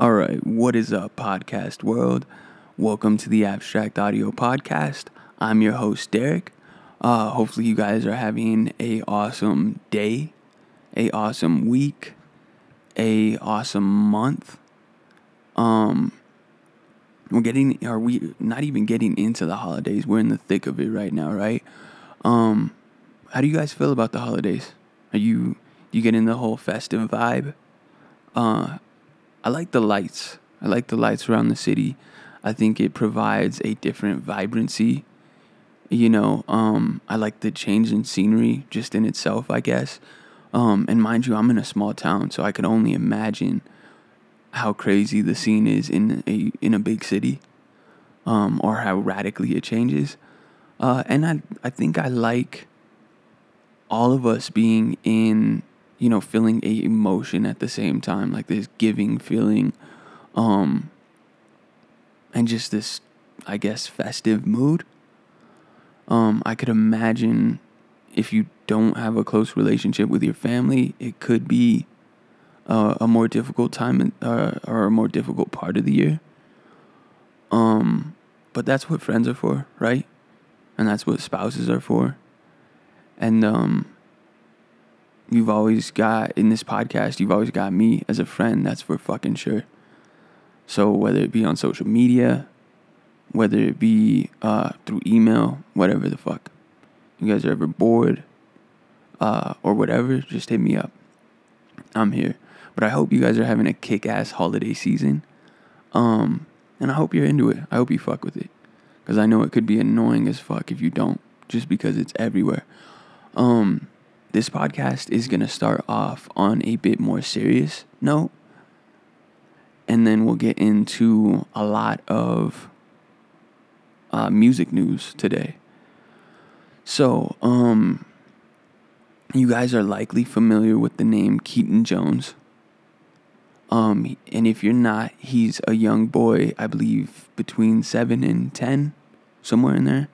All right, what is up, podcast world? Welcome to the Abstract Audio Podcast. I'm your host, Derek. Hopefully you guys are having a awesome day, a awesome week, a awesome month. We're not even getting into the holidays. We're in the thick of it right now, right? How do you guys feel about the holidays? Do you get in the whole festive vibe? I like the lights. I like the lights around the city. I think it provides a different vibrancy. I like the change in scenery just in itself, I guess. And mind you, I'm in a small town, so I could only imagine how crazy the scene is in a big city, or how radically it changes. And I think I like all of us being in, feeling a emotion at the same time, like this giving feeling, and just this, I guess, festive mood. I could imagine if you don't have a close relationship with your family, it could be a more difficult time or a more difficult part of the year. But that's what friends are for, right? And that's what spouses are for. And you've always got, in this podcast, you've always got me as a friend, that's for fucking sure. So whether it be on social media, whether it be through email, whatever the fuck. You guys are ever bored or whatever, just hit me up. I'm here. But I hope you guys are having a kick-ass holiday season. And I hope you're into it. I hope you fuck with it. Because I know it could be annoying as fuck if you don't, just because it's everywhere. This podcast is going to start off on a bit more serious note. And then we'll get into a lot of music news today. So, you guys are likely familiar with the name Keaton Jones. And if you're not, he's a young boy, I believe between 7 and 10, somewhere in there,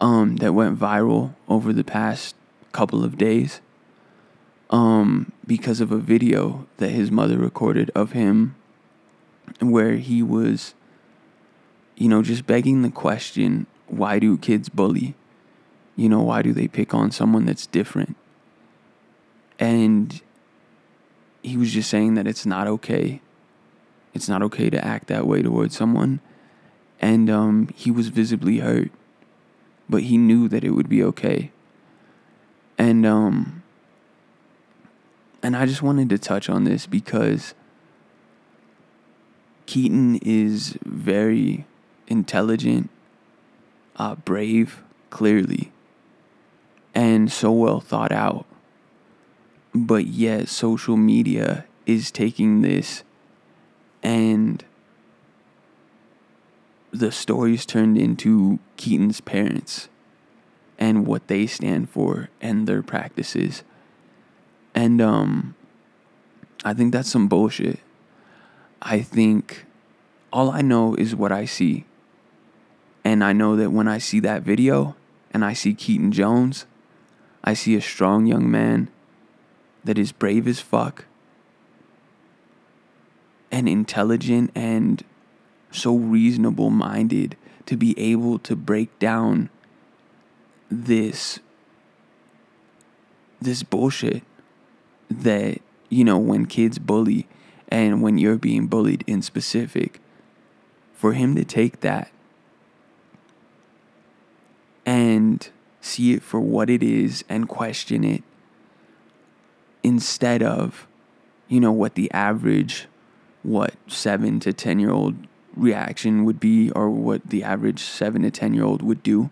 that went viral over the past couple of days, because of a video that his mother recorded of him where he was, just begging the question, why do kids bully? Why do they pick on someone that's different? And he was just saying that it's not okay. It's not okay to act that way towards someone. And he was visibly hurt, but he knew that it would be okay. And I just wanted to touch on this because Keaton is very intelligent, brave, clearly, and so well thought out. But yet social media is taking this and the stories turned into Keaton's parents and what they stand for and their practices. And I think that's some bullshit. I think all I know is what I see. And I know that when I see that video and I see Keaton Jones, I see a strong young man that is brave as fuck and intelligent and so reasonable-minded to be able to break down this bullshit that, when kids bully and when you're being bullied in specific, for him to take that and see it for what it is and question it instead of, what the average, 7 to 10 year old reaction would be, or what the average 7 to 10 year old would do.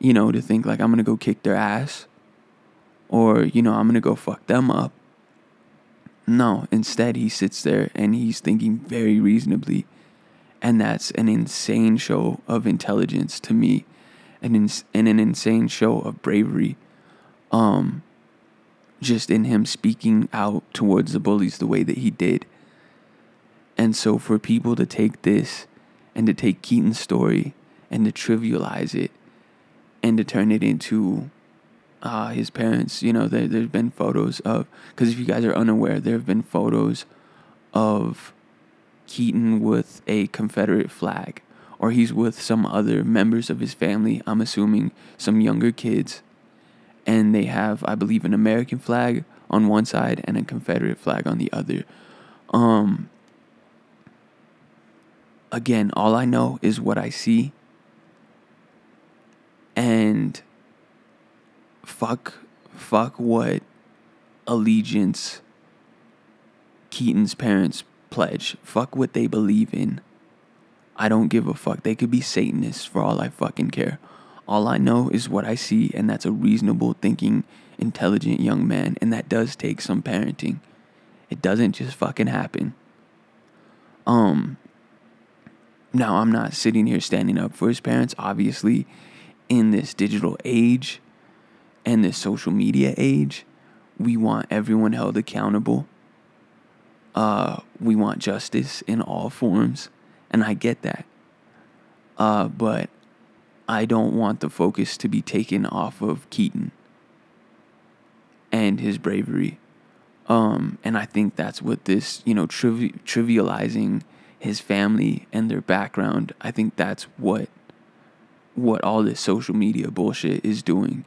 To think like, I'm going to go kick their ass, or, I'm going to go fuck them up. No, instead he sits there and he's thinking very reasonably. And that's an insane show of intelligence to me, and an insane show of bravery, just in him speaking out towards the bullies the way that he did. And so for people to take this and to take Keaton's story and to trivialize it, and to turn it into his parents, there's been photos of, because if you guys are unaware, there have been photos of Keaton with a Confederate flag, or he's with some other members of his family, I'm assuming some younger kids, and they have, I believe, an American flag on one side and a Confederate flag on the other. Again, all I know is what I see. And fuck what allegiance Keaton's parents pledge. Fuck what they believe in. I don't give a fuck. They could be Satanists for all I fucking care. All I know is what I see, and that's a reasonable thinking, intelligent young man, and that does take some parenting. It doesn't just fucking happen. Now, I'm not sitting here standing up for his parents, obviously, in this digital age and this social media age. We want everyone held accountable. We want justice in all forms, and I get that. But I don't want the focus to be taken off of Keaton and his bravery. And I think that's what this, trivializing his family and their background, I think that's what all this social media bullshit is doing.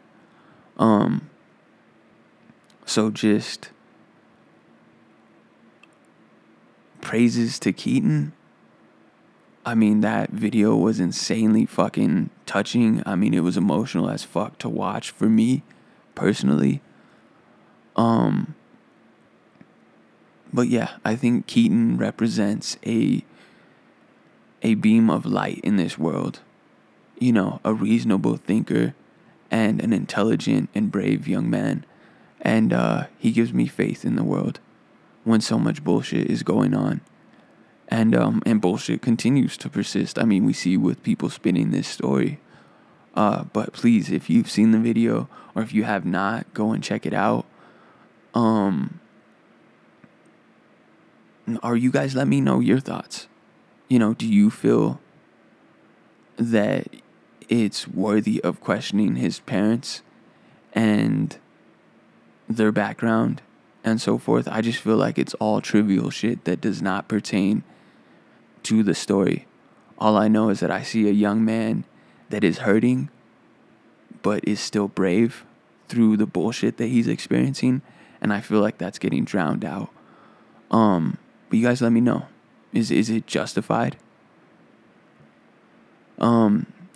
So just praises to Keaton. I mean, that video was insanely fucking touching. I mean, it was emotional as fuck to watch for me personally. But yeah, I think Keaton represents a beam of light in this world. A reasonable thinker and an intelligent and brave young man. And he gives me faith in the world when so much bullshit is going on. And bullshit continues to persist. I mean, we see with people spinning this story. But please, if you've seen the video or if you have not, go and check it out. Or you guys let me know your thoughts. Do you feel that it's worthy of questioning his parents and their background and so forth? I just feel like it's all trivial shit that does not pertain to the story. All I know is that I see a young man that is hurting but is still brave through the bullshit that he's experiencing, and I feel like that's getting drowned out. But you guys let me know. Is it justified?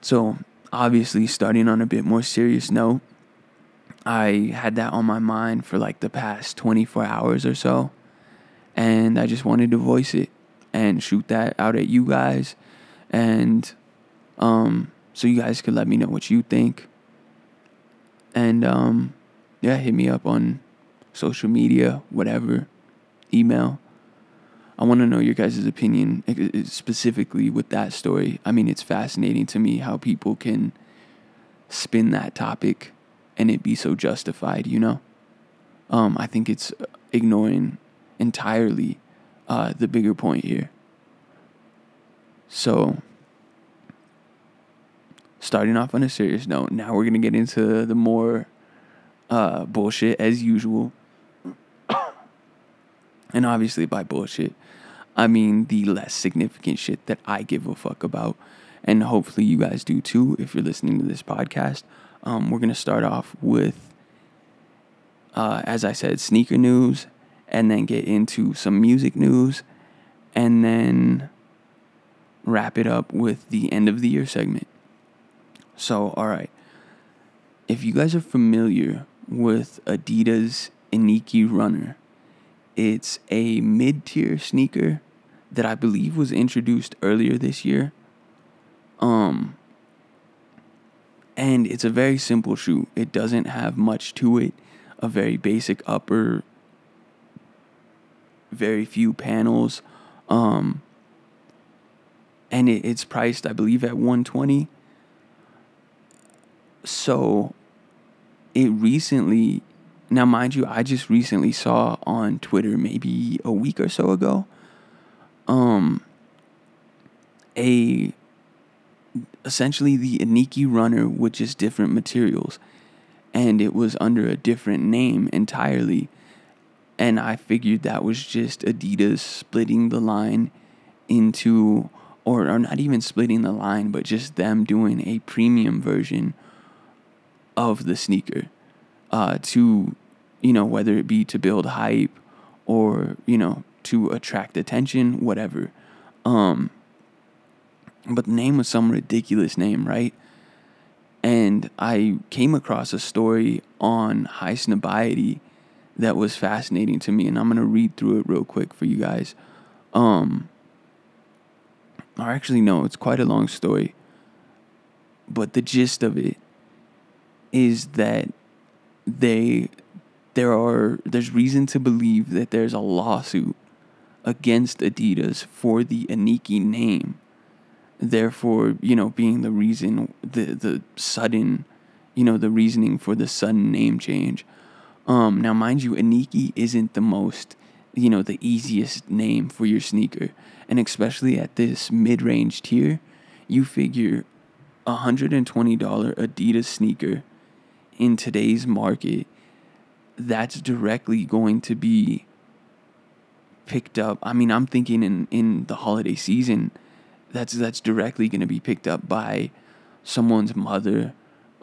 So obviously, starting on a bit more serious note, I had that on my mind for like the past 24 hours or so, and I just wanted to voice it and shoot that out at you guys, and so you guys could let me know what you think. And hit me up on social media, whatever, email. I want to know your guys' opinion specifically with that story. I mean, it's fascinating to me how people can spin that topic and it be so justified, I think it's ignoring entirely the bigger point here. So, starting off on a serious note, now we're going to get into the more bullshit as usual. And obviously by bullshit, I mean the less significant shit that I give a fuck about. And hopefully you guys do too if you're listening to this podcast. We're going to start off with, as I said, sneaker news. And then get into some music news. And then wrap it up with the end of the year segment. So, alright. If you guys are familiar with Adidas Eniki Runner, it's a mid-tier sneaker that I believe was introduced earlier this year. And it's a very simple shoe. It doesn't have much to it. A very basic upper, very few panels. And it's priced, I believe, at $120. So it recently... Now, mind you, I just recently saw on Twitter maybe a week or so ago essentially the Eniki Runner with just different materials. And it was under a different name entirely. And I figured that was just Adidas splitting the line into, or not even splitting the line, but just them doing a premium version of the sneaker to, you know, whether it be to build hype or, you know, to attract attention, whatever. But the name was some ridiculous name, right? And I came across a story on high snobiety that was fascinating to me, and I'm going to read through it real quick for you guys. Or actually, no, it's quite a long story. But the gist of it is that there's reason to believe that there's a lawsuit against Adidas for the Eniki name. Therefore, you know, being the reason, the sudden, you know, the reasoning for the sudden name change. Now, mind you, Eniki isn't the most, you know, the easiest name for your sneaker. And especially at this mid-range tier, you figure a $120 Adidas sneaker in today's market, that's directly going to be picked up. I mean, I'm thinking in the holiday season, that's directly going to be picked up by someone's mother,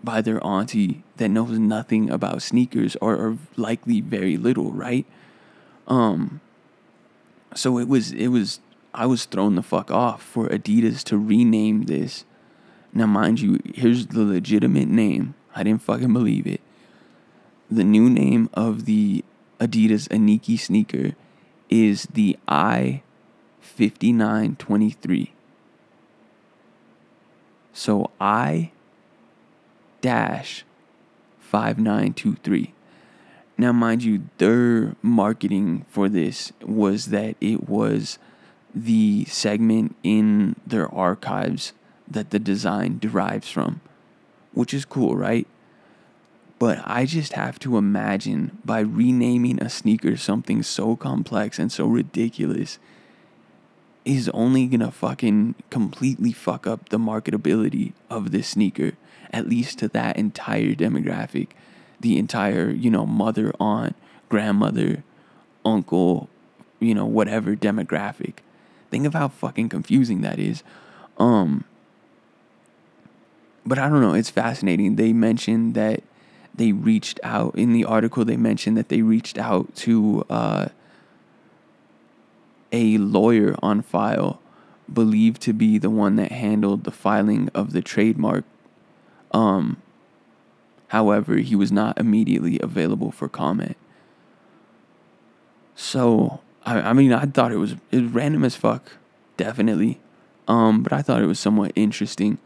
by their auntie that knows nothing about sneakers or likely very little, right? So it was I was thrown the fuck off for Adidas to rename this. Now, mind you, here's the legitimate name. I didn't fucking believe it. The new name of the Adidas Eniki sneaker is the I-5923. So I-5923. Now, mind you, their marketing for this was that it was the segment in their archives that the design derives from, which is cool, right? But I just have to imagine, by renaming a sneaker something so complex and so ridiculous, is only gonna fucking completely fuck up the marketability of this sneaker, at least to that entire demographic, the entire, you know, mother, aunt, grandmother, uncle, you know, whatever demographic. Think of how fucking confusing that is. But I don't know, it's fascinating. They mentioned that they reached out, in the article they mentioned that they reached out to a lawyer on file, believed to be the one that handled the filing of the trademark. However, he was not immediately available for comment. So, I mean, I thought it was random as fuck, definitely. But I thought it was somewhat interesting.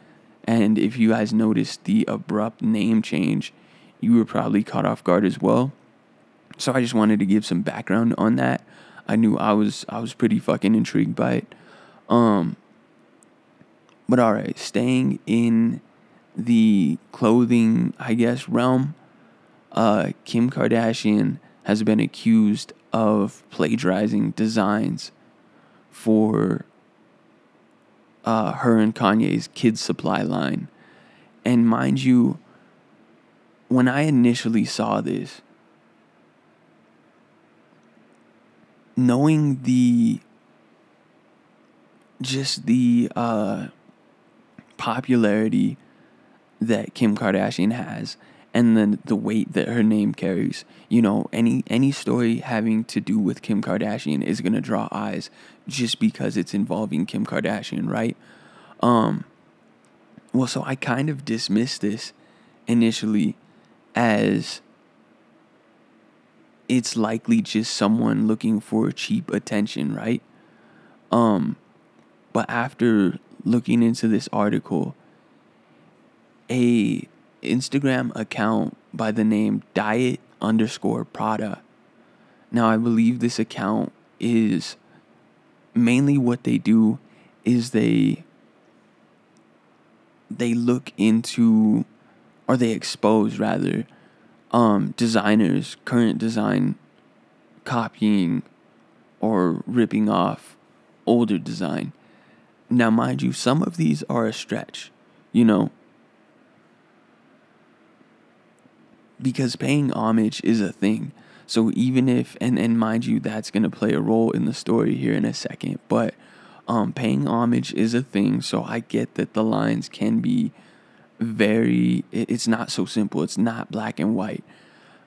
And if you guys noticed the abrupt name change, you were probably caught off guard as well. So I just wanted to give some background on that. I knew I was pretty fucking intrigued by it. But all right, staying in the clothing, I guess, realm, Kim Kardashian has been accused of plagiarizing designs for her and Kanye's kids supply line. And mind you, when I initially saw this, knowing the popularity that Kim Kardashian has, and then the weight that her name carries, you know, any story having to do with Kim Kardashian is going to draw eyes just because it's involving Kim Kardashian, right? So I kind of dismissed this initially as it's likely just someone looking for cheap attention, right? But after looking into this article, a Instagram account by the name Diet_Prada. Now, I believe this account is mainly what they do is they look into, or they expose rather, designers, current design copying or ripping off older design. Now, mind you, some of these are a stretch, you know, because paying homage is a thing. So even if, and mind you, that's going to play a role in the story here in a second, but paying homage is a thing. So I get that the lines can be very, it's not so simple. It's not black and white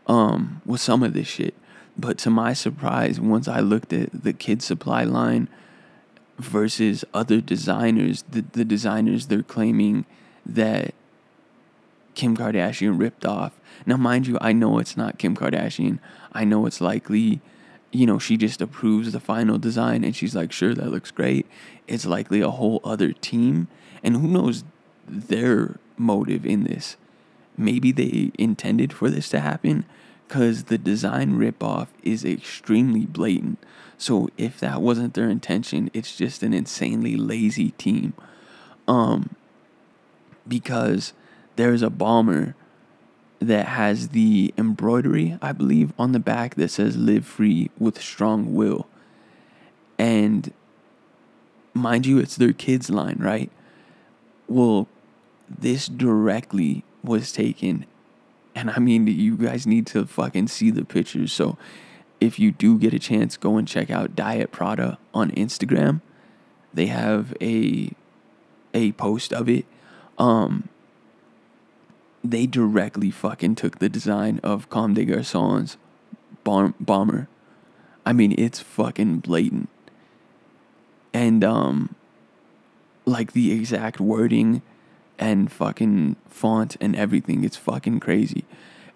with some of this shit. But to my surprise, once I looked at the Kid Supply line versus other designers, the designers they're claiming that Kim Kardashian ripped off. Now, mind you, I know it's not Kim Kardashian. I know it's likely, you know, she just approves the final design and she's like, sure, that looks great. It's likely a whole other team. And who knows their motive in this? Maybe they intended for this to happen, because the design ripoff is extremely blatant. So if that wasn't their intention, it's just an insanely lazy team. Because there's a bomber that has the embroidery, I believe, on the back that says "Live Free with Strong Will." And mind you, it's their kids line, right? Well, this directly was taken. And I mean, you guys need to fucking see the pictures. So if you do get a chance, go and check out Diet Prada on Instagram. They have a post of it. They directly fucking took the design of Comme des Garçons bomber. I mean, it's fucking blatant. And like the exact wording and fucking font and everything. It's fucking crazy.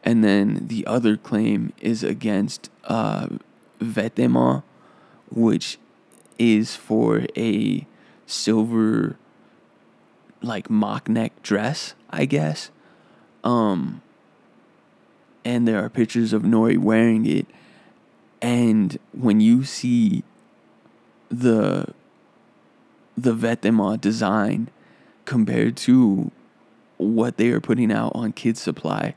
And then the other claim is against Vetements, which is for a silver, like, mock neck dress, I guess. And there are pictures of Nori wearing it. And when you see the Vetements design compared to what they are putting out on Kids Supply,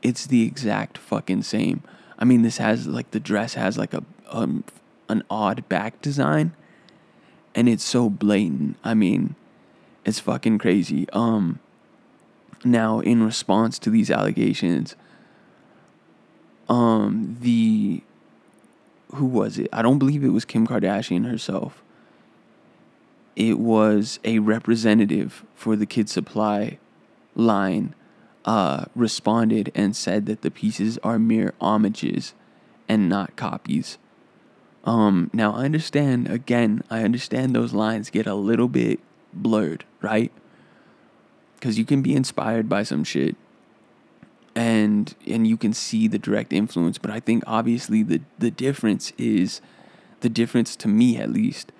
it's the exact fucking same. I mean, this has, like, the dress has, like, an odd back design, and it's so blatant. I mean, it's fucking crazy. Now, in response to these allegations, who was it? I don't believe it was Kim Kardashian herself. It was a representative for the Kid Supply line responded and said that the pieces are mere homages and not copies. Now, I understand those lines get a little bit blurred, right? Because you can be inspired by some shit and you can see the direct influence. But I think obviously the difference to me, at least,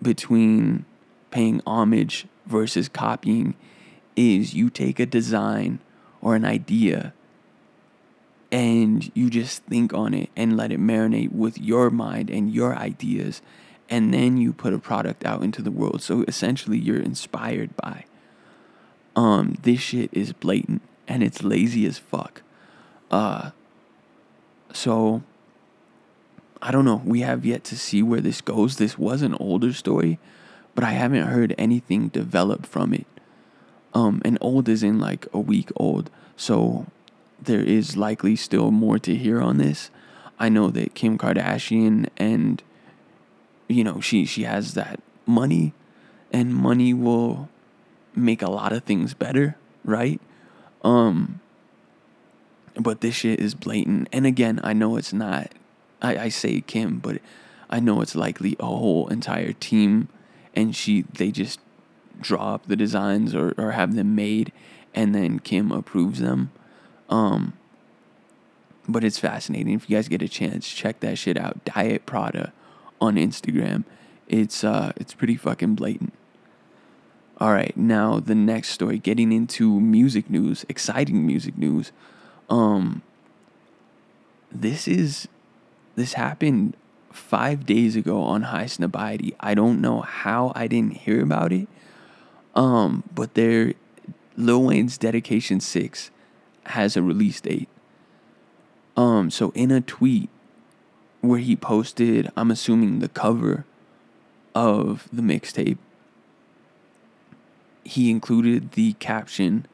between paying homage versus copying is you take a design or an idea and you just think on it and let it marinate with your mind and your ideas, and then you put a product out into the world. So essentially you're inspired by. This shit is blatant and it's lazy as fuck. So I don't know. We have yet to see where this goes. This was an older story, but I haven't heard anything develop from it. And old is in like a week old. So there is likely still more to hear on this. I know that Kim Kardashian and, you know, she has that money, and money will make a lot of things better, right? But this shit is blatant. And again, I know it's not, I say Kim, but I know it's likely a whole entire team, and they just draw up the designs or have them made, and then Kim approves them. But it's fascinating. If you guys get a chance, check that shit out. Diet Prada on Instagram. It's pretty fucking blatant. All right, now the next story. Getting into music news, exciting music news. This happened 5 days ago on High Snobiety. I don't know how I didn't hear about it. But Lil Wayne's Dedication 6 has a release date. So in a tweet where he posted, I'm assuming, the cover of the mixtape, he included the caption,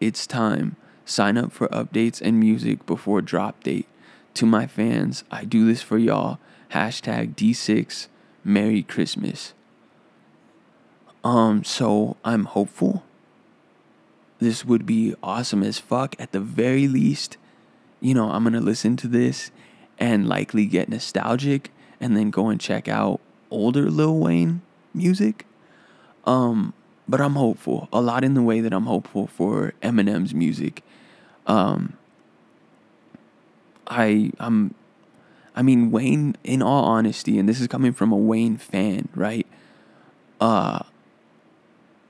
"It's time. Sign up for updates and music before drop date. To my fans, I do this for y'all. Hashtag D6, Merry Christmas. So I'm hopeful. This would be awesome as fuck. At the very least, you know, I'm going to listen to this and likely get nostalgic and then go and check out older Lil Wayne music. But I'm hopeful. A lot in the way that I'm hopeful for Eminem's music. I mean, Wayne, in all honesty, and this is coming from a Wayne fan, right?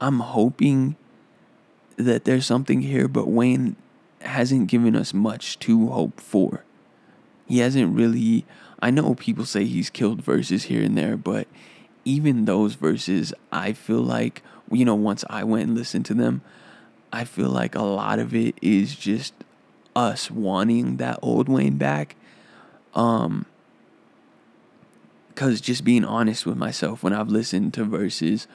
I'm hoping that there's something here, but Wayne hasn't given us much to hope for. He hasn't really... I know people say he's killed verses here and there, but even those verses, I feel like, you know, once I went and listened to them, I feel like a lot of it is just us wanting that old Wayne back. 'Cause just being honest with myself, when I've listened to verses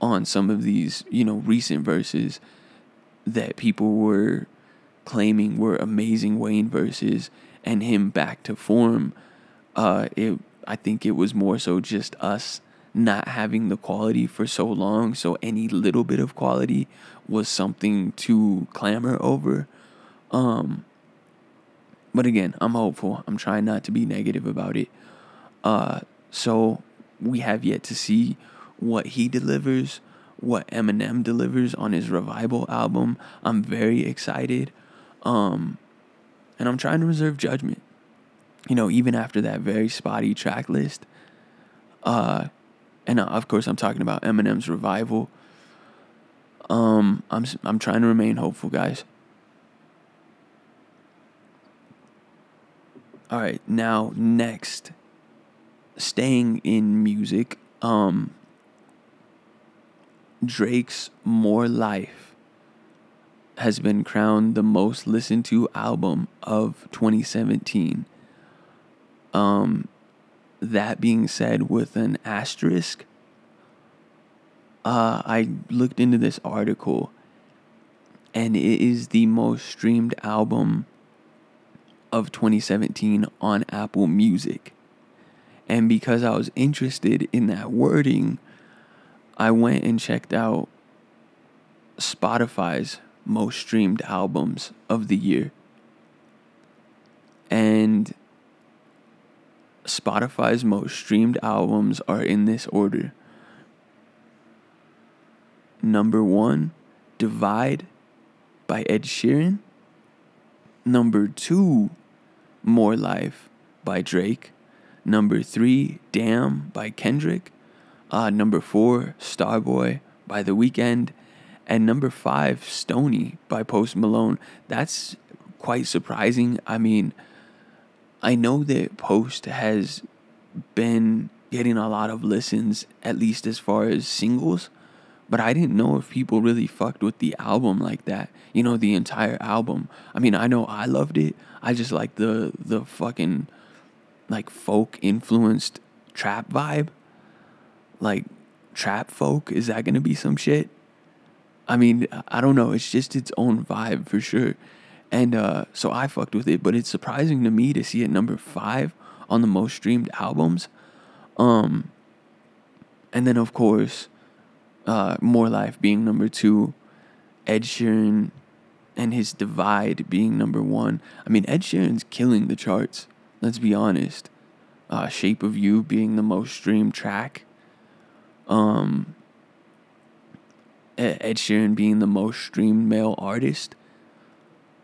on some of these, you know, recent verses that people were claiming were amazing Wayne verses and him back to form, I think it was more so just us not having the quality for so long, so any little bit of quality was something to clamor over. But again, I'm hopeful. I'm trying not to be negative about it. So we have yet to see what he delivers, what Eminem delivers on his Revival album. I'm very excited. And I'm trying to reserve judgment. You know, even after that very spotty track list. And of course, I'm talking about Eminem's Revival. I'm trying to remain hopeful, guys. All right, now next, staying in music, Drake's More Life has been crowned the most listened to album of 2017. That being said, with an asterisk, I looked into this article, and it is the most streamed album of 2017 on Apple Music. And because I was interested in that wording, I went and checked out Spotify's most streamed albums of the year. And Spotify's most streamed albums are in this order. Number 1, Divide by Ed Sheeran. Number 2, More Life by Drake. Number 3, Damn by Kendrick. Number 4, Starboy by The Weeknd. And number 5, Stony by Post Malone. That's quite surprising. I mean, I know that Post has been getting a lot of listens, at least as far as singles, but I didn't know if people really fucked with the album like that. You know, the entire album. I mean, I know I loved it. I just like the fucking... like folk influenced trap vibe, like trap folk. Is that gonna be some shit? I mean, I don't know, it's just its own vibe for sure. And so I fucked with it, but it's surprising to me to see it number 5 on the most streamed albums. And then of course, More Life being number 2, Ed Sheeran and his Divide being number 1. I mean, Ed Sheeran's killing the charts. Let's be honest. Shape of You being the most streamed track. Ed Sheeran being the most streamed male artist.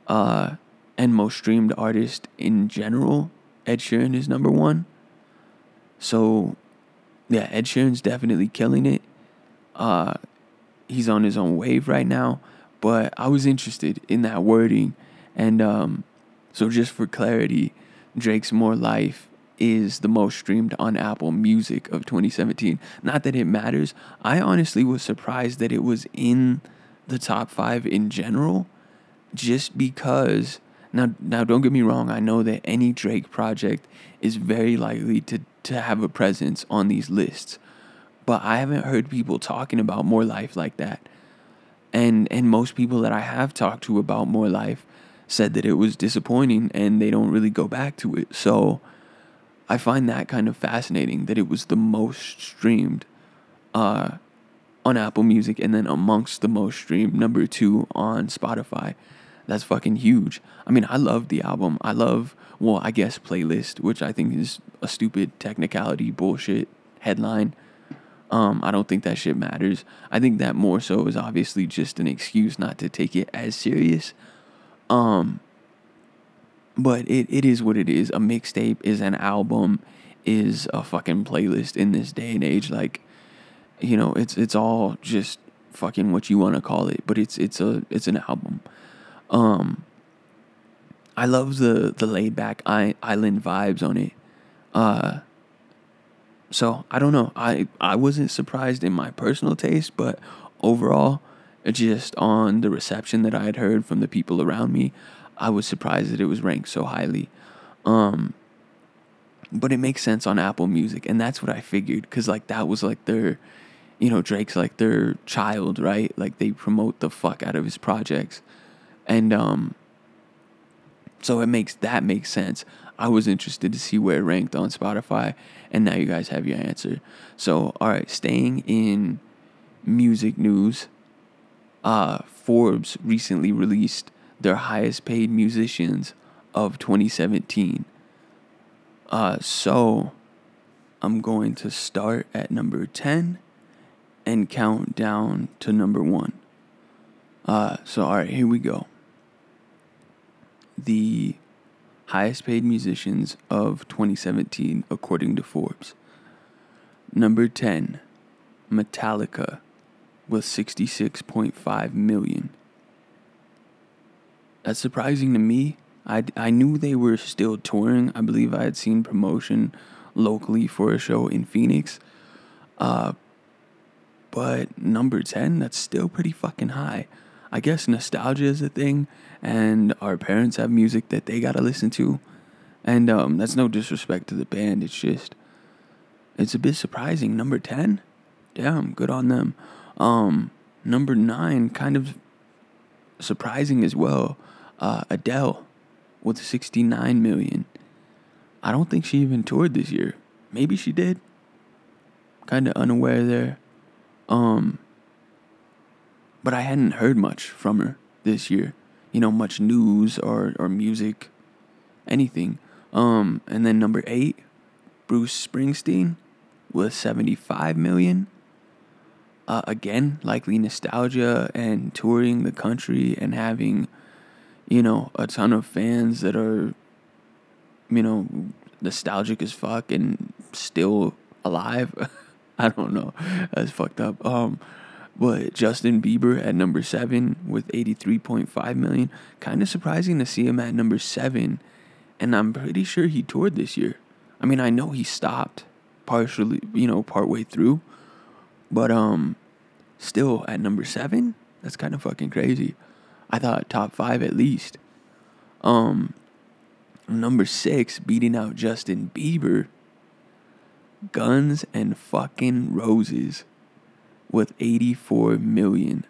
And most streamed artist in general. Ed Sheeran is number 1. So, yeah, Ed Sheeran's definitely killing it. He's on his own wave right now. But I was interested in that wording. And so just for clarity... Drake's More Life is the most streamed on Apple Music of 2017. Not that it matters. I honestly was surprised that it was in the top 5 in general, just because, now don't get me wrong, I know that any Drake project is very likely to have a presence on these lists, but I haven't heard people talking about More Life like that. And most people that I have talked to about More Life said that it was disappointing and they don't really go back to it. So I find that kind of fascinating that it was the most streamed on Apple Music and then amongst the most streamed, number 2 on Spotify. That's fucking huge. I mean, I love the album. I love, well, I guess playlist, which I think is a stupid technicality bullshit headline. I don't think that shit matters. I think that more so is obviously just an excuse not to take it as serious. But it is what it is. A mixtape is an album, is a fucking playlist in this day and age. Like, you know, it's all just fucking what you want to call it, but it's an album. I love the laid back island vibes on it. So I don't know. I wasn't surprised in my personal taste, but overall, just on the reception that I had heard from the people around me, I was surprised that it was ranked so highly. But it makes sense on Apple Music, and that's what I figured, because like that was like their, you know, Drake's like their child, right? Like they promote the fuck out of his projects, and so that makes sense. I was interested to see where it ranked on Spotify, and now you guys have your answer. So, all right, staying in music news, Forbes recently released their highest paid musicians of 2017. So I'm going to start at number 10 and count down to number 1. So, all right, here we go. The highest paid musicians of 2017, according to Forbes. Number 10, Metallica, with $66.5 million. That's surprising to me. I knew they were still touring. I believe I had seen promotion locally for a show in Phoenix. But number 10, that's still pretty fucking high. I guess nostalgia is a thing, and our parents have music that they gotta listen to, and that's no disrespect to the band, it's a bit surprising. Number 10? Damn, good on them. Number 9, kind of surprising as well, Adele, with 69 million. I don't think she even toured this year. Maybe she did. Kind of unaware there. But I hadn't heard much from her this year, you know, much news or music, anything. And then number 8, Bruce Springsteen with 75 million. Again, likely nostalgia and touring the country and having, you know, a ton of fans that are, you know, nostalgic as fuck and still alive. I don't know. That's fucked up. But Justin Bieber at number 7 with 83.5 million. Kind of surprising to see him at number 7. And I'm pretty sure he toured this year. I mean, I know he stopped partially, you know, partway through. But still at number 7? That's kind of fucking crazy. I thought top 5 at least. Number 6, beating out Justin Bieber, Guns and fucking Roses, with 84 million.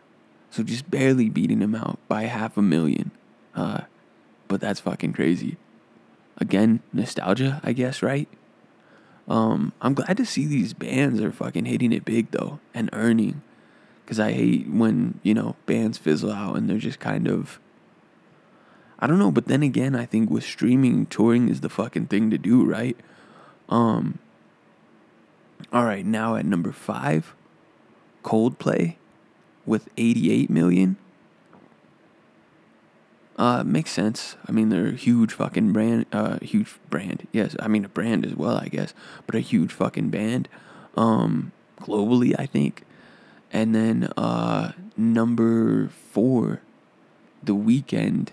So just barely beating him out by 500,000. But that's fucking crazy. Again, nostalgia, I guess, right? I'm glad to see these bands are fucking hitting it big, though, and earning. Because I hate when, you know, bands fizzle out and they're just kind of, I don't know, but then again, I think with streaming, touring is the fucking thing to do, right? All right, now at number 5, Coldplay with 88 million. Makes sense. I mean, they're a huge fucking brand, Yes, I mean a brand as well, I guess, but a huge fucking band, globally, I think. And then number 4, The Weeknd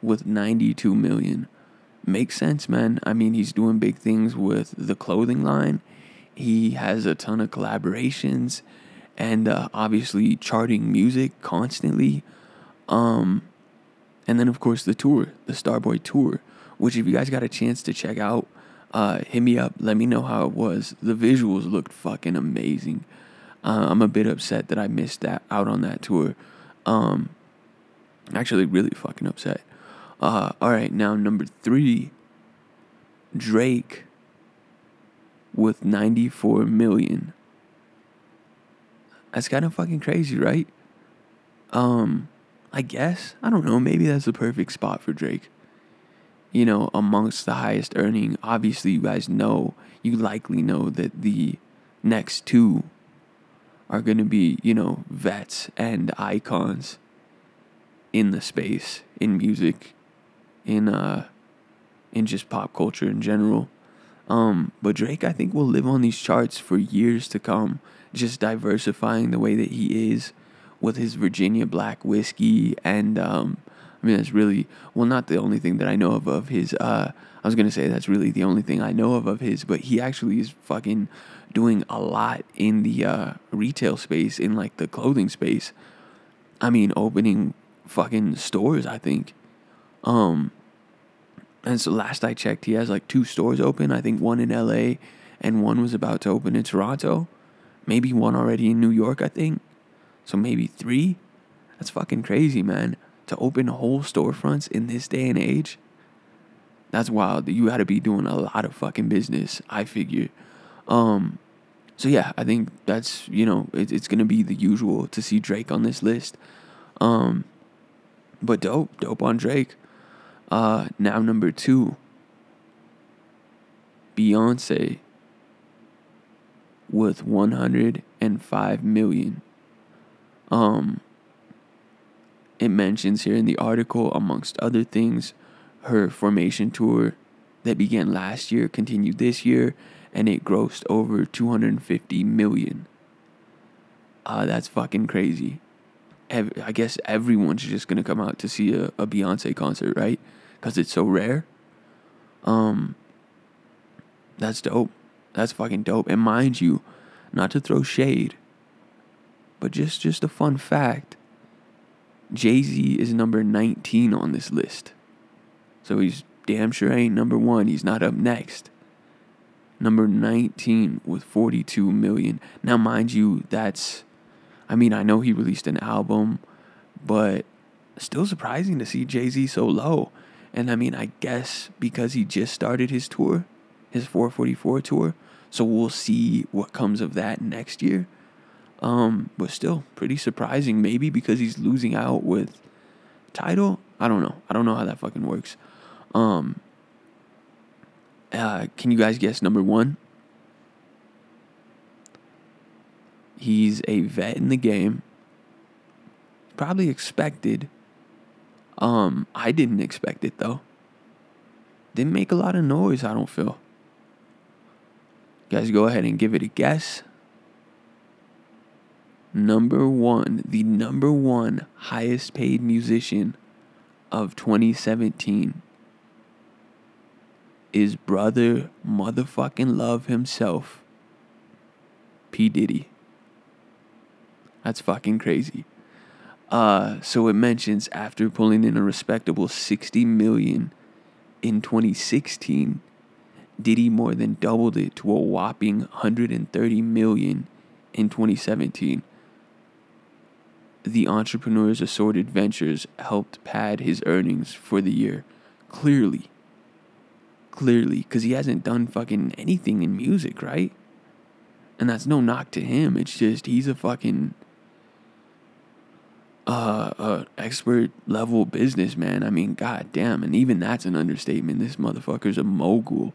with 92 million. Makes sense, man. I mean, he's doing big things with the clothing line. He has a ton of collaborations and obviously charting music constantly. And then, of course, the tour, the Starboy tour, which if you guys got a chance to check out, hit me up. Let me know how it was. The visuals looked fucking amazing. I'm a bit upset that I missed out on that tour. Actually, really fucking upset. All right, now number 3, Drake with 94 million. That's kind of fucking crazy, right? I guess. I don't know. Maybe that's the perfect spot for Drake. You know, amongst the highest earning. Obviously, you guys know, you likely know that the next 2 are going to be, you know, vets and icons in the space, in music, in just pop culture in general. But Drake, I think, will live on these charts for years to come, just diversifying the way that he is with his Virginia Black whiskey. And, I mean, that's really, well, not the only thing that I know of his, I was going to say that's really the only thing I know of his, but he actually is fucking doing a lot in the retail space, in, like, the clothing space. I mean, opening fucking stores, I think. And so last I checked, he has, like, 2 stores open. I think one in L.A. and one was about to open in Toronto. Maybe one already in New York, I think. So maybe 3? That's fucking crazy, man. To open whole storefronts in this day and age, that's wild. You gotta be doing a lot of fucking business, I figure. So yeah, I think that's, you know, it's gonna be the usual to see Drake on this list. But dope on Drake. Now number 2, Beyonce with 105 million. It mentions here in the article, amongst other things, her Formation tour that began last year continued this year, and it grossed over 250 million. That's fucking crazy. I guess everyone's just gonna come out to see a Beyonce concert, right? Because it's so rare. That's dope. That's fucking dope. And mind you, not to throw shade, but just a fun fact, Jay-Z is number 19 on this list. So he's damn sure ain't number 1. He's not up next. Number 19 with 42 million. Now, mind you, that's... I mean, I know he released an album, but still surprising to see Jay-Z so low. And I mean, I guess because he just started his tour, his 444 tour. So we'll see what comes of that next year. But still pretty surprising, maybe because he's losing out with title. I don't know. I don't know how that fucking works. Can you guys guess number 1? He's a vet in the game. Probably expected. I didn't expect it though. Didn't make a lot of noise, I don't feel. You guys go ahead and give it a guess. Number 1, the number 1 highest paid musician of 2017 is brother motherfucking love himself, P. Diddy. That's fucking crazy. So it mentions after pulling in a respectable 60 million in 2016, Diddy more than doubled it to a whopping 130 million in 2017. The entrepreneur's assorted ventures helped pad his earnings for the year. Clearly, because he hasn't done fucking anything in music, right? And that's no knock to him. It's just he's a fucking expert level businessman. I mean, goddamn, and even that's an understatement. This motherfucker's a mogul.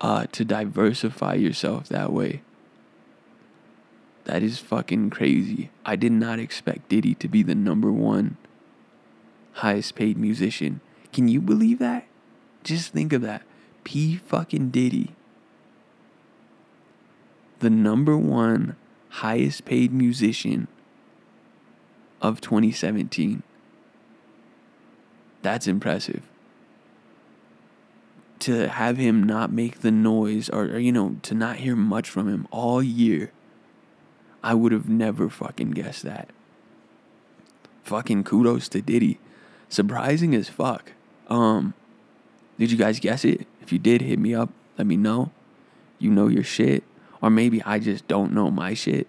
To diversify yourself that way. That is fucking crazy. I did not expect Diddy to be the number 1 highest paid musician. Can you believe that? Just think of that. P fucking Diddy. The number 1 highest paid musician of 2017. That's impressive. To have him not make the noise or you know, to not hear much from him all year. I would have never fucking guessed that. Fucking kudos to Diddy. Surprising as fuck. Did you guys guess it? If you did, hit me up. Let me know. You know your shit. Or maybe I just don't know my shit.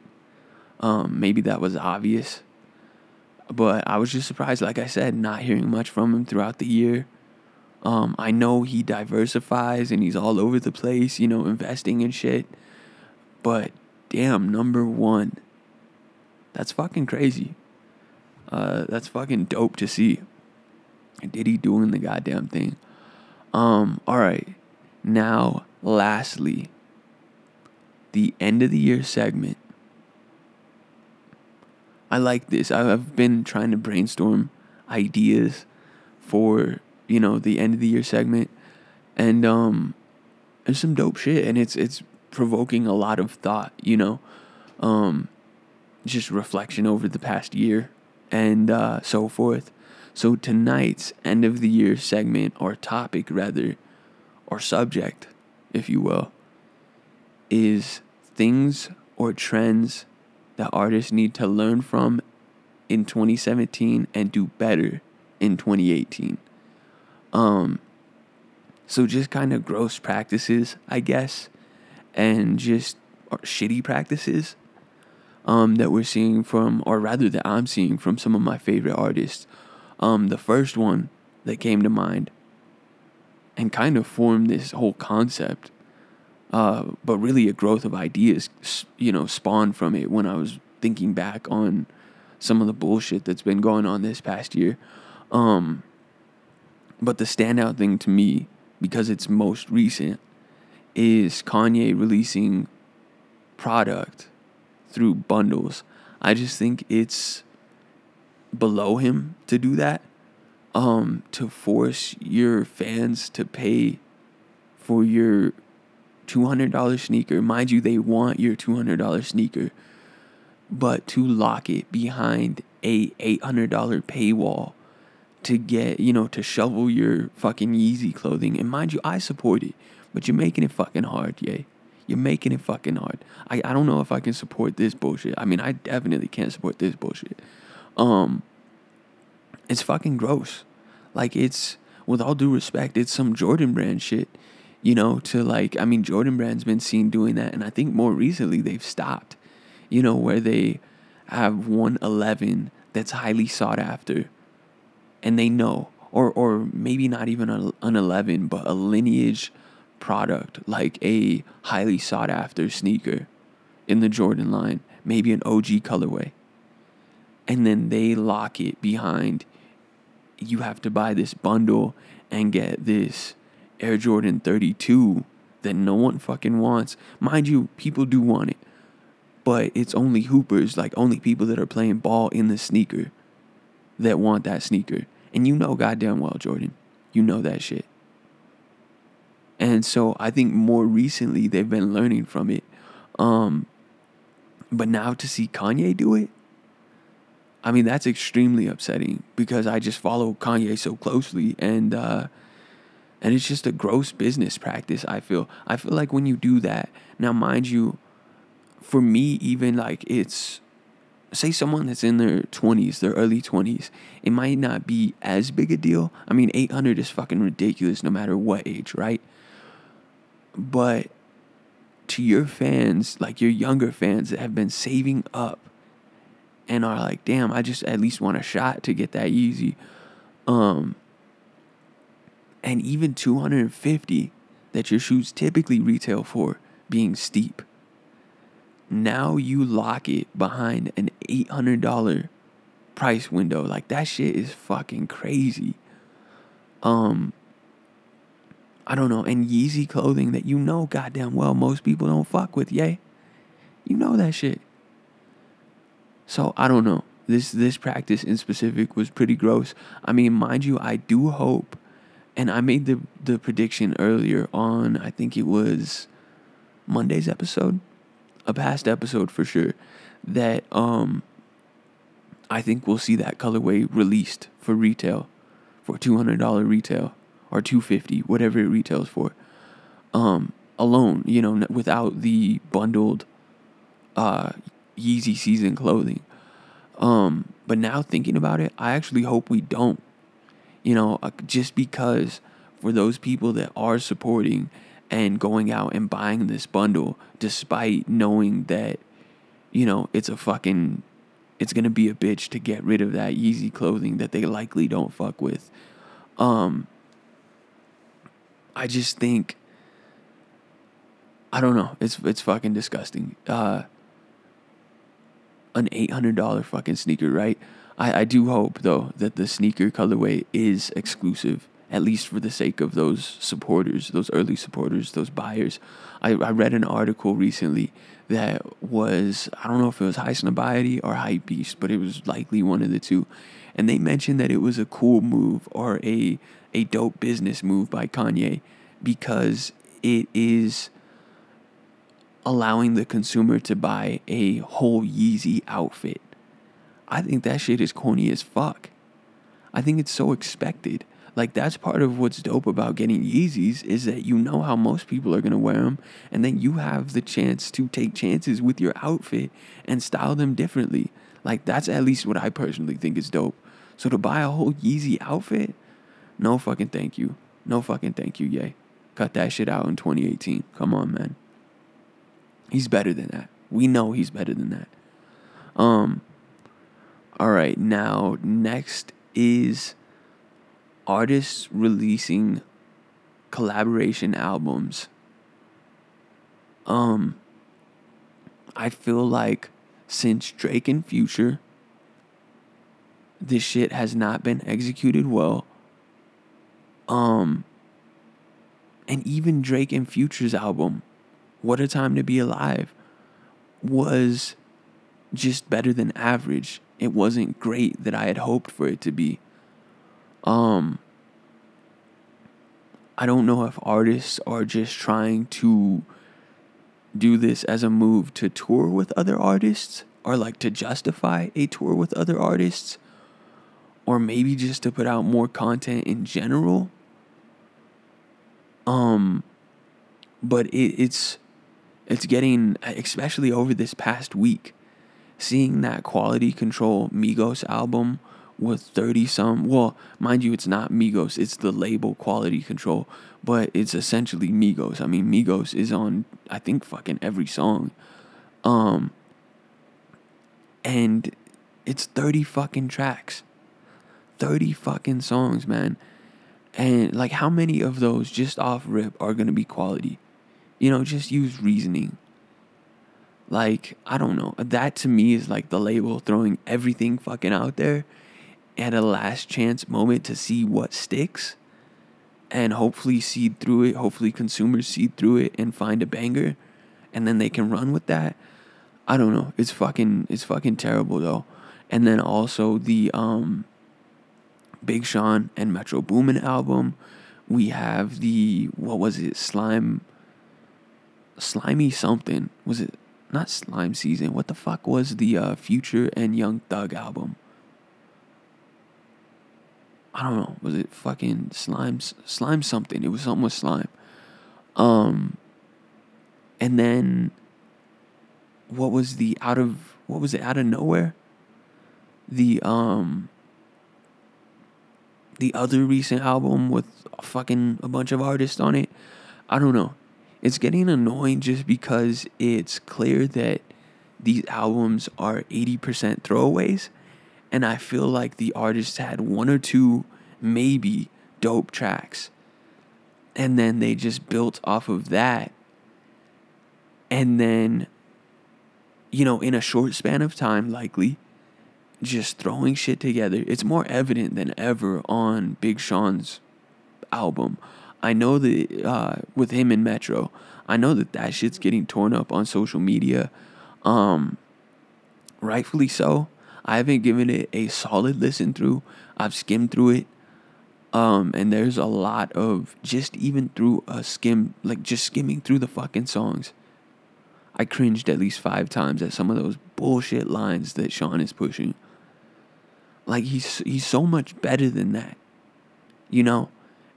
Maybe that was obvious. But I was just surprised, like I said, not hearing much from him throughout the year. I know he diversifies and he's all over the place, you know, investing and shit. But damn, number one. That's fucking crazy. That's fucking dope to see. Diddy doing the goddamn thing. All right. Now, lastly, the end of the year segment. I like this. I've been trying to brainstorm ideas for, you know, the end of the year segment. And there's some dope shit. And it's provoking a lot of thought, you know. Just reflection over the past year and so forth. So tonight's end of the year segment or topic rather, or subject, if you will, is things or trends that artists need to learn from in 2017 and do better in 2018. So just kind of gross practices, I guess, and just shitty practices that we're seeing from, or rather that I'm seeing from some of my favorite artists. The first one that came to mind and kind of formed this whole concept, but really a growth of ideas, you know, spawned from it when I was thinking back on some of the bullshit that's been going on this past year. But the standout thing to me, because it's most recent, is Kanye releasing product through bundles. I just think it's below him to do that, to force your fans to pay for your $200 sneaker. Mind you, they want your $200 sneaker, but to lock it behind a $800 paywall to get, you know, to shovel your fucking Yeezy clothing. And mind you, I support it, but you're making it fucking hard, yay. You're making it fucking hard. I don't know if I can support this bullshit. I mean, I definitely can't support this bullshit. It's fucking gross. Like, it's, with all due respect, it's some Jordan Brand shit, you know, to like, I mean, Jordan Brand's been seen doing that, and I think more recently they've stopped, you know, where they have 111 that's highly sought after, and they know, or maybe not even an 11, but a lineage product, like a highly sought after sneaker in the Jordan line, maybe an OG colorway. And then they lock it behind, you have to buy this bundle and get this Air Jordan 32 that no one fucking wants. Mind you, people do want it, but it's only hoopers, like only people that are playing ball in the sneaker that want that sneaker. And you know goddamn well, Jordan, you know that shit. And so I think more recently they've been learning from it. But now to see Kanye do it, I mean, that's extremely upsetting because I just follow Kanye so closely, and it's just a gross business practice, I feel. I feel like when you do that, now mind you, for me, even like it's, say someone that's in their 20s, their early 20s, it might not be as big a deal. I mean, 800 is fucking ridiculous no matter what age, right? But to your fans, like your younger fans that have been saving up, and are like, damn, I just at least want a shot to get that Yeezy. And even $250 that your shoes typically retail for being steep. Now you lock it behind an $800 price window. Like, that shit is fucking crazy. I don't know. And Yeezy clothing that you know goddamn well most people don't fuck with, yay? You know that shit. So, I don't know. This practice in specific was pretty gross. I mean, mind you, I do hope, and I made the prediction earlier on, I think it was Monday's episode, a past episode for sure, that I think we'll see that colorway released for retail, for $200 retail, or $250, whatever it retails for, alone, you know, without the bundled Yeezy season clothing. But now thinking about it, I actually hope we don't, you know, just because for those people that are supporting and going out and buying this bundle, despite knowing that, you know, it's a fucking it's going to be a bitch to get rid of that Yeezy clothing that they likely don't fuck with. I just think, I don't know. It's fucking disgusting. An $800 fucking sneaker, right? I do hope, though, that the sneaker colorway is exclusive, at least for the sake of those supporters, those early supporters, those buyers. I read an article recently that was, I don't know if it was High Snobiety or Hype Beast, but it was likely one of the two. And they mentioned that it was a cool move or a dope business move by Kanye because it is allowing the consumer to buy a whole Yeezy outfit. I think that shit is corny as fuck. I think it's so expected. Like, that's part of what's dope about getting Yeezys is that you know how most people are going to wear them, and then you have the chance to take chances with your outfit and style them differently. Like, that's at least what I personally think is dope. So to buy a whole Yeezy outfit? No fucking thank you. No fucking thank you, Ye. Cut that shit out in 2018. Come on, man. He's better than that. We know he's better than that. All right, now, next is artists releasing collaboration albums. I feel like since Drake and Future, this shit has not been executed well. And even Drake and Future's album, What a Time to Be Alive, was just better than average. It wasn't great that I had hoped for it to be. I don't know if artists are just trying to do this as a move to tour with other artists, or like to justify a tour with other artists, or maybe just to put out more content in general. But it's getting, especially over this past week, seeing that Quality Control Migos album with 30-some, well, mind you, it's not Migos, it's the label Quality Control, but it's essentially Migos. I mean, Migos is on, I think, fucking every song. And it's 30 fucking tracks. 30 fucking songs, man. And, like, how many of those just off rip are gonna be quality? You know, just use reasoning. Like, I don't know. That, to me, is, like, the label throwing everything fucking out there at a last chance moment to see what sticks and hopefully seed through it. Hopefully consumers seed through it and find a banger, and then they can run with that. I don't know. It's fucking terrible, though. And then also the Big Sean and Metro Boomin album. We have the, what was it? Slimy something. Was it not Slime Season? What the fuck was the Future and Young Thug album? I don't know. Was it fucking slime something? It was something with slime. And then out of nowhere? The other recent album with fucking a bunch of artists on it. I don't know. It's getting annoying just because it's clear that these albums are 80% throwaways. And I feel like the artists had one or two, maybe, dope tracks. And then they just built off of that. And then, you know, in a short span of time, likely, just throwing shit together. It's more evident than ever on Big Sean's album. I know that with him and Metro, I know that shit's getting torn up on social media. Rightfully so. I haven't given it a solid listen through. I've skimmed through it. And there's a lot of just even through a skim, like just skimming through the fucking songs, I cringed at least 5 times at some of those bullshit lines that Sean is pushing. Like, he's so much better than that, you know?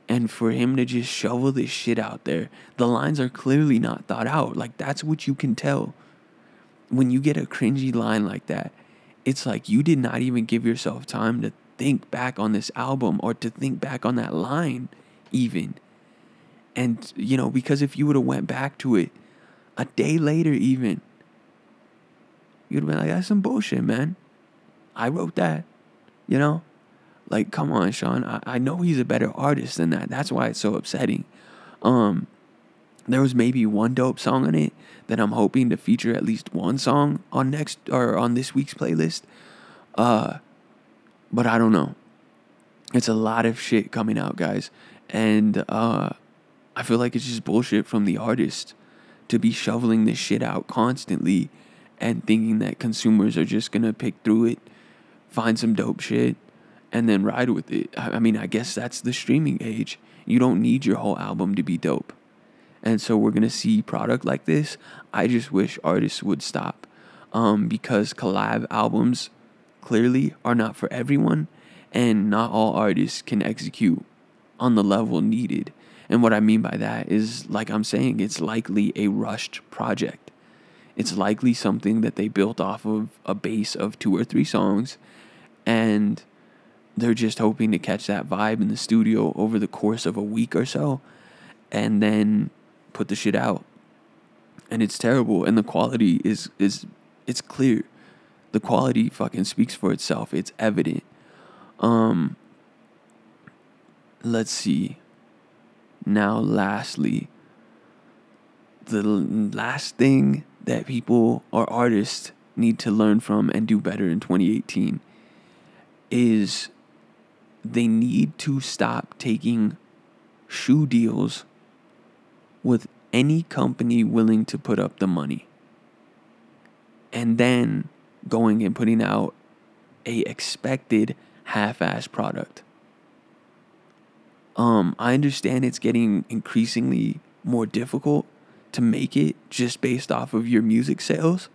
And for him to just shovel this shit out there, the lines are clearly not thought out. Like, that's what you can tell. When you get a cringy line like that, it's like you did not even give yourself time to think back on this album or to think back on that line even. And, you know, because if you would have went back to it a day later even, you'd have been like, that's some bullshit, man. I wrote that, you know? Like, come on, Sean. I know he's a better artist than that. That's why it's so upsetting. There was maybe one dope song on it that I'm hoping to feature at least one song on next or on this week's playlist. But I don't know. It's a lot of shit coming out, guys. And I feel like it's just bullshit from the artist to be shoveling this shit out constantly and thinking that consumers are just going to pick through it, find some dope shit, and then ride with it. I mean, I guess that's the streaming age. You don't need your whole album to be dope. And so we're going to see product like this. I just wish artists would stop. Because collab albums clearly are not for everyone. And not all artists can execute on the level needed. And what I mean by that is, like I'm saying, it's likely a rushed project. It's likely something that they built off of a base of 2 or 3 songs. And they're just hoping to catch that vibe in the studio over the course of a week or so, and then put the shit out. And it's terrible, and the quality is it's clear. The quality fucking speaks for itself. It's evident. Let's see. Now, lastly, the last thing that people or artists need to learn from and do better in 2018 is they need to stop taking shoe deals with any company willing to put up the money, and then going and putting out a expected half-assed product. I understand it's getting increasingly more difficult to make it just based off of your music sales,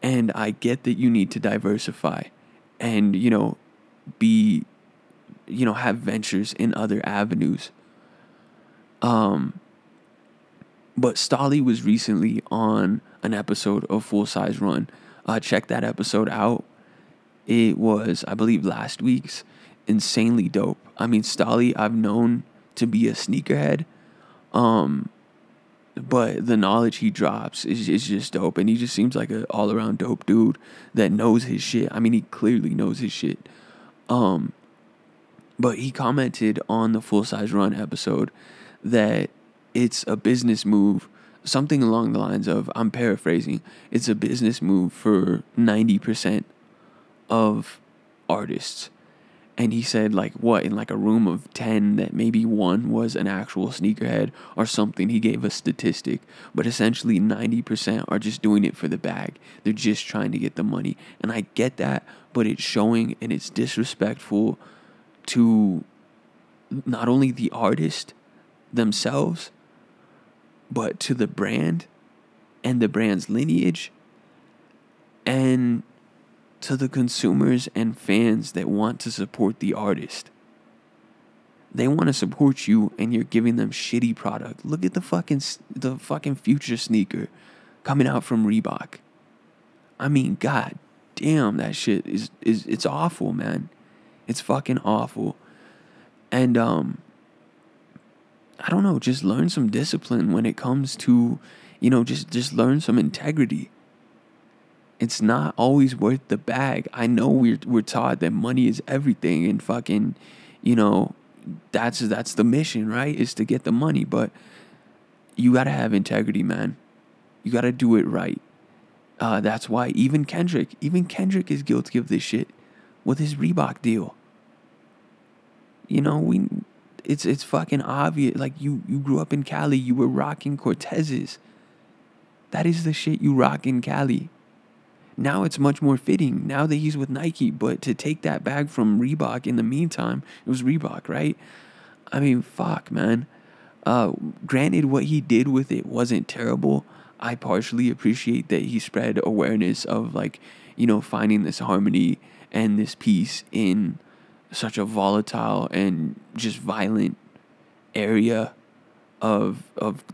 and I get that you need to diversify and, you know, be, you know, have ventures in other avenues. But Stalley was recently on an episode of Full Size Run. Check that episode out. It was, I believe, last week's. Insanely dope. I mean, Stalley, I've known to be a sneakerhead. But the knowledge he drops is just dope. And he just seems like an all-around dope dude that knows his shit. I mean, he clearly knows his shit. But he commented on the Full Size Run episode that it's a business move, something along the lines of, I'm paraphrasing, it's a business move for 90% of artists. And he said, like, what, in like a room of 10, that maybe one was an actual sneakerhead or something. He gave a statistic, but essentially 90% are just doing it for the bag. They're just trying to get the money. And I get that, but it's showing, and it's disrespectful to not only the artist themselves, but to the brand and the brand's lineage, and to the consumers and fans that want to support the artist. They want to support you, and you're giving them shitty product. Look at the fucking Future sneaker coming out from Reebok. I mean, god damn, that shit is it's awful, man. It's fucking awful. And I don't know, just learn some discipline when it comes to, you know, just learn some integrity. It's not always worth the bag. I know we're taught that money is everything, and fucking, you know, that's the mission, right? Is to get the money. But you gotta have integrity, man. You gotta do it right. That's why even Kendrick is guilty of this shit with his Reebok deal. You know, it's fucking obvious. Like, you grew up in Cali, you were rocking Cortezes. That is the shit you rock in Cali. Now it's much more fitting now that he's with Nike, but to take that bag from Reebok in the meantime, it was Reebok, right? I mean, fuck, man. Granted, what he did with it wasn't terrible. I partially appreciate that he spread awareness of, like, you know, finding this harmony and this peace in such a volatile and just violent area of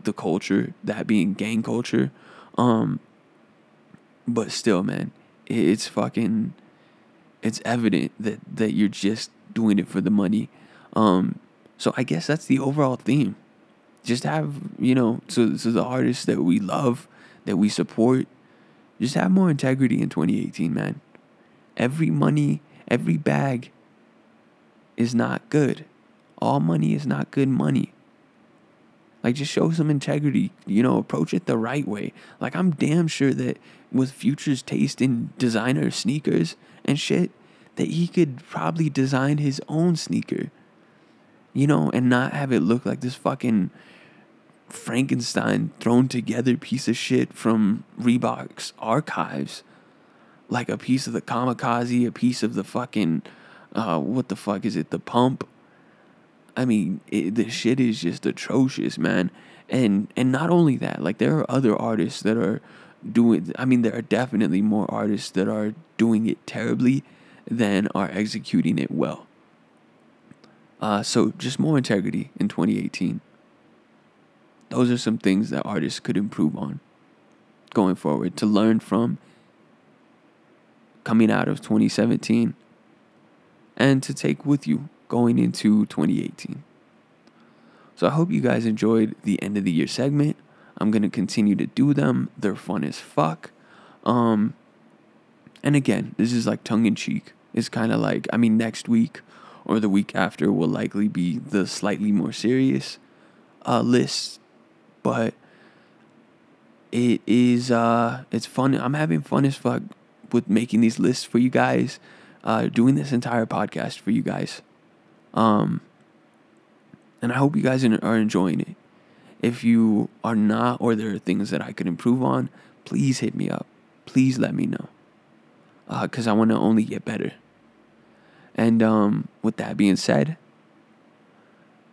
the culture, that being gang culture. But still, man, it's evident that you're just doing it for the money. So I guess that's the overall theme. Just have, you know, so the artists that we love, that we support, just have more integrity in 2018, man. Every money, every bag is not good. All money is not good money. Like, just show some integrity, you know, approach it the right way. Like, I'm damn sure that with Future's taste in designer sneakers and shit, that he could probably design his own sneaker, you know, and not have it look like this fucking Frankenstein thrown together piece of shit from Reebok's archives. Like a piece of the Kamikaze, a piece of the fucking, what the fuck is it, the Pump. I mean, the shit is just atrocious, man. And not only that, like, there are other artists that are doing, I mean, there are definitely more artists that are doing it terribly than are executing it well. So just more integrity in 2018. Those are some things that artists could improve on going forward, to learn from coming out of 2017 and to take with you going into 2018. So I hope you guys enjoyed the end of the year segment. I'm going to continue to do them. They're fun as fuck. And again, this is like tongue in cheek. It's kind of like, I mean, next week or the week after will likely be the slightly more serious list, but it is, it's fun. I'm having fun as fuck with making these lists for you guys, doing this entire podcast for you guys. And I hope you guys are enjoying it. If you are not, or there are things that I could improve on, please hit me up. Please let me know. 'Cause I want to only get better. And, with that being said,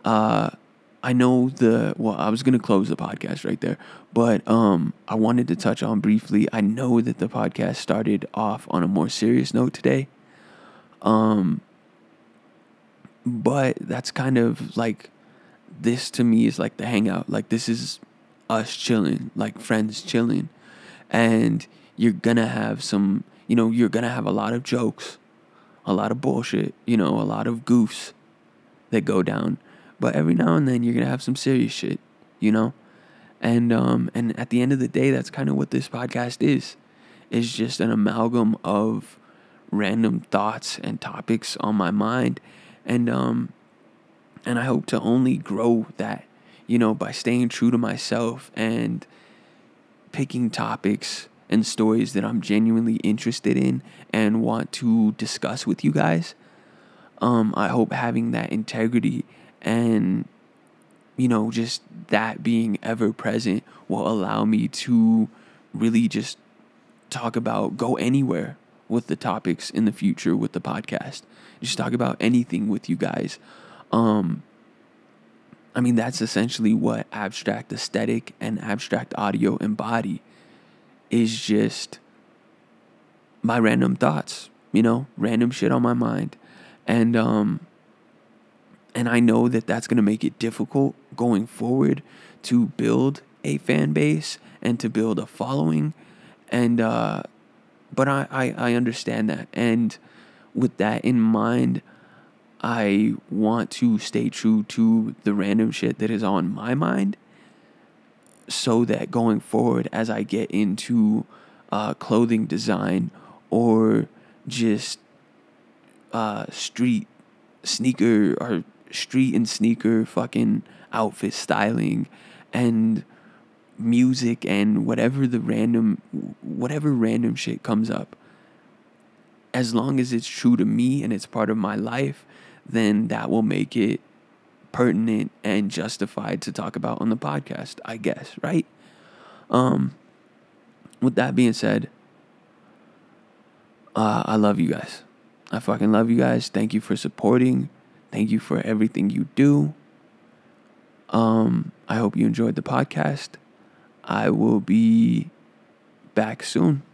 I know I was going to close the podcast right there, but, I wanted to touch on briefly. I know that the podcast started off on a more serious note today. But that's kind of like, this to me is like the hangout. Like, this is us chilling, like friends chilling. And you're going to have some, you know, you're going to have a lot of jokes, a lot of bullshit, you know, a lot of goofs that go down. But every now and then you're going to have some serious shit, you know? And at the end of the day, that's kind of what this podcast is. It's just an amalgam of random thoughts and topics on my mind. And I hope to only grow that, you know, by staying true to myself and picking topics and stories that I'm genuinely interested in and want to discuss with you guys. I hope having that integrity and, you know, just that being ever present will allow me to really just talk about, go anywhere with the topics in the future with the podcast. Just talk about anything with you guys. I mean, that's essentially what abstract aesthetic and abstract audio embody, is just my random thoughts, you know, random shit on my mind. And I know that that's going to make it difficult going forward to build a fan base and to build a following. But I understand that. And with that in mind, I want to stay true to the random shit that is on my mind, so that going forward, as I get into clothing design or just street sneaker or street and sneaker fucking outfit styling and music and whatever random shit comes up, as long as it's true to me and it's part of my life, then that will make it pertinent and justified to talk about on the podcast, I guess, right? With that being said, I love you guys. I fucking love you guys. Thank you for supporting. Thank you for everything you do. I hope you enjoyed the podcast. I will be back soon.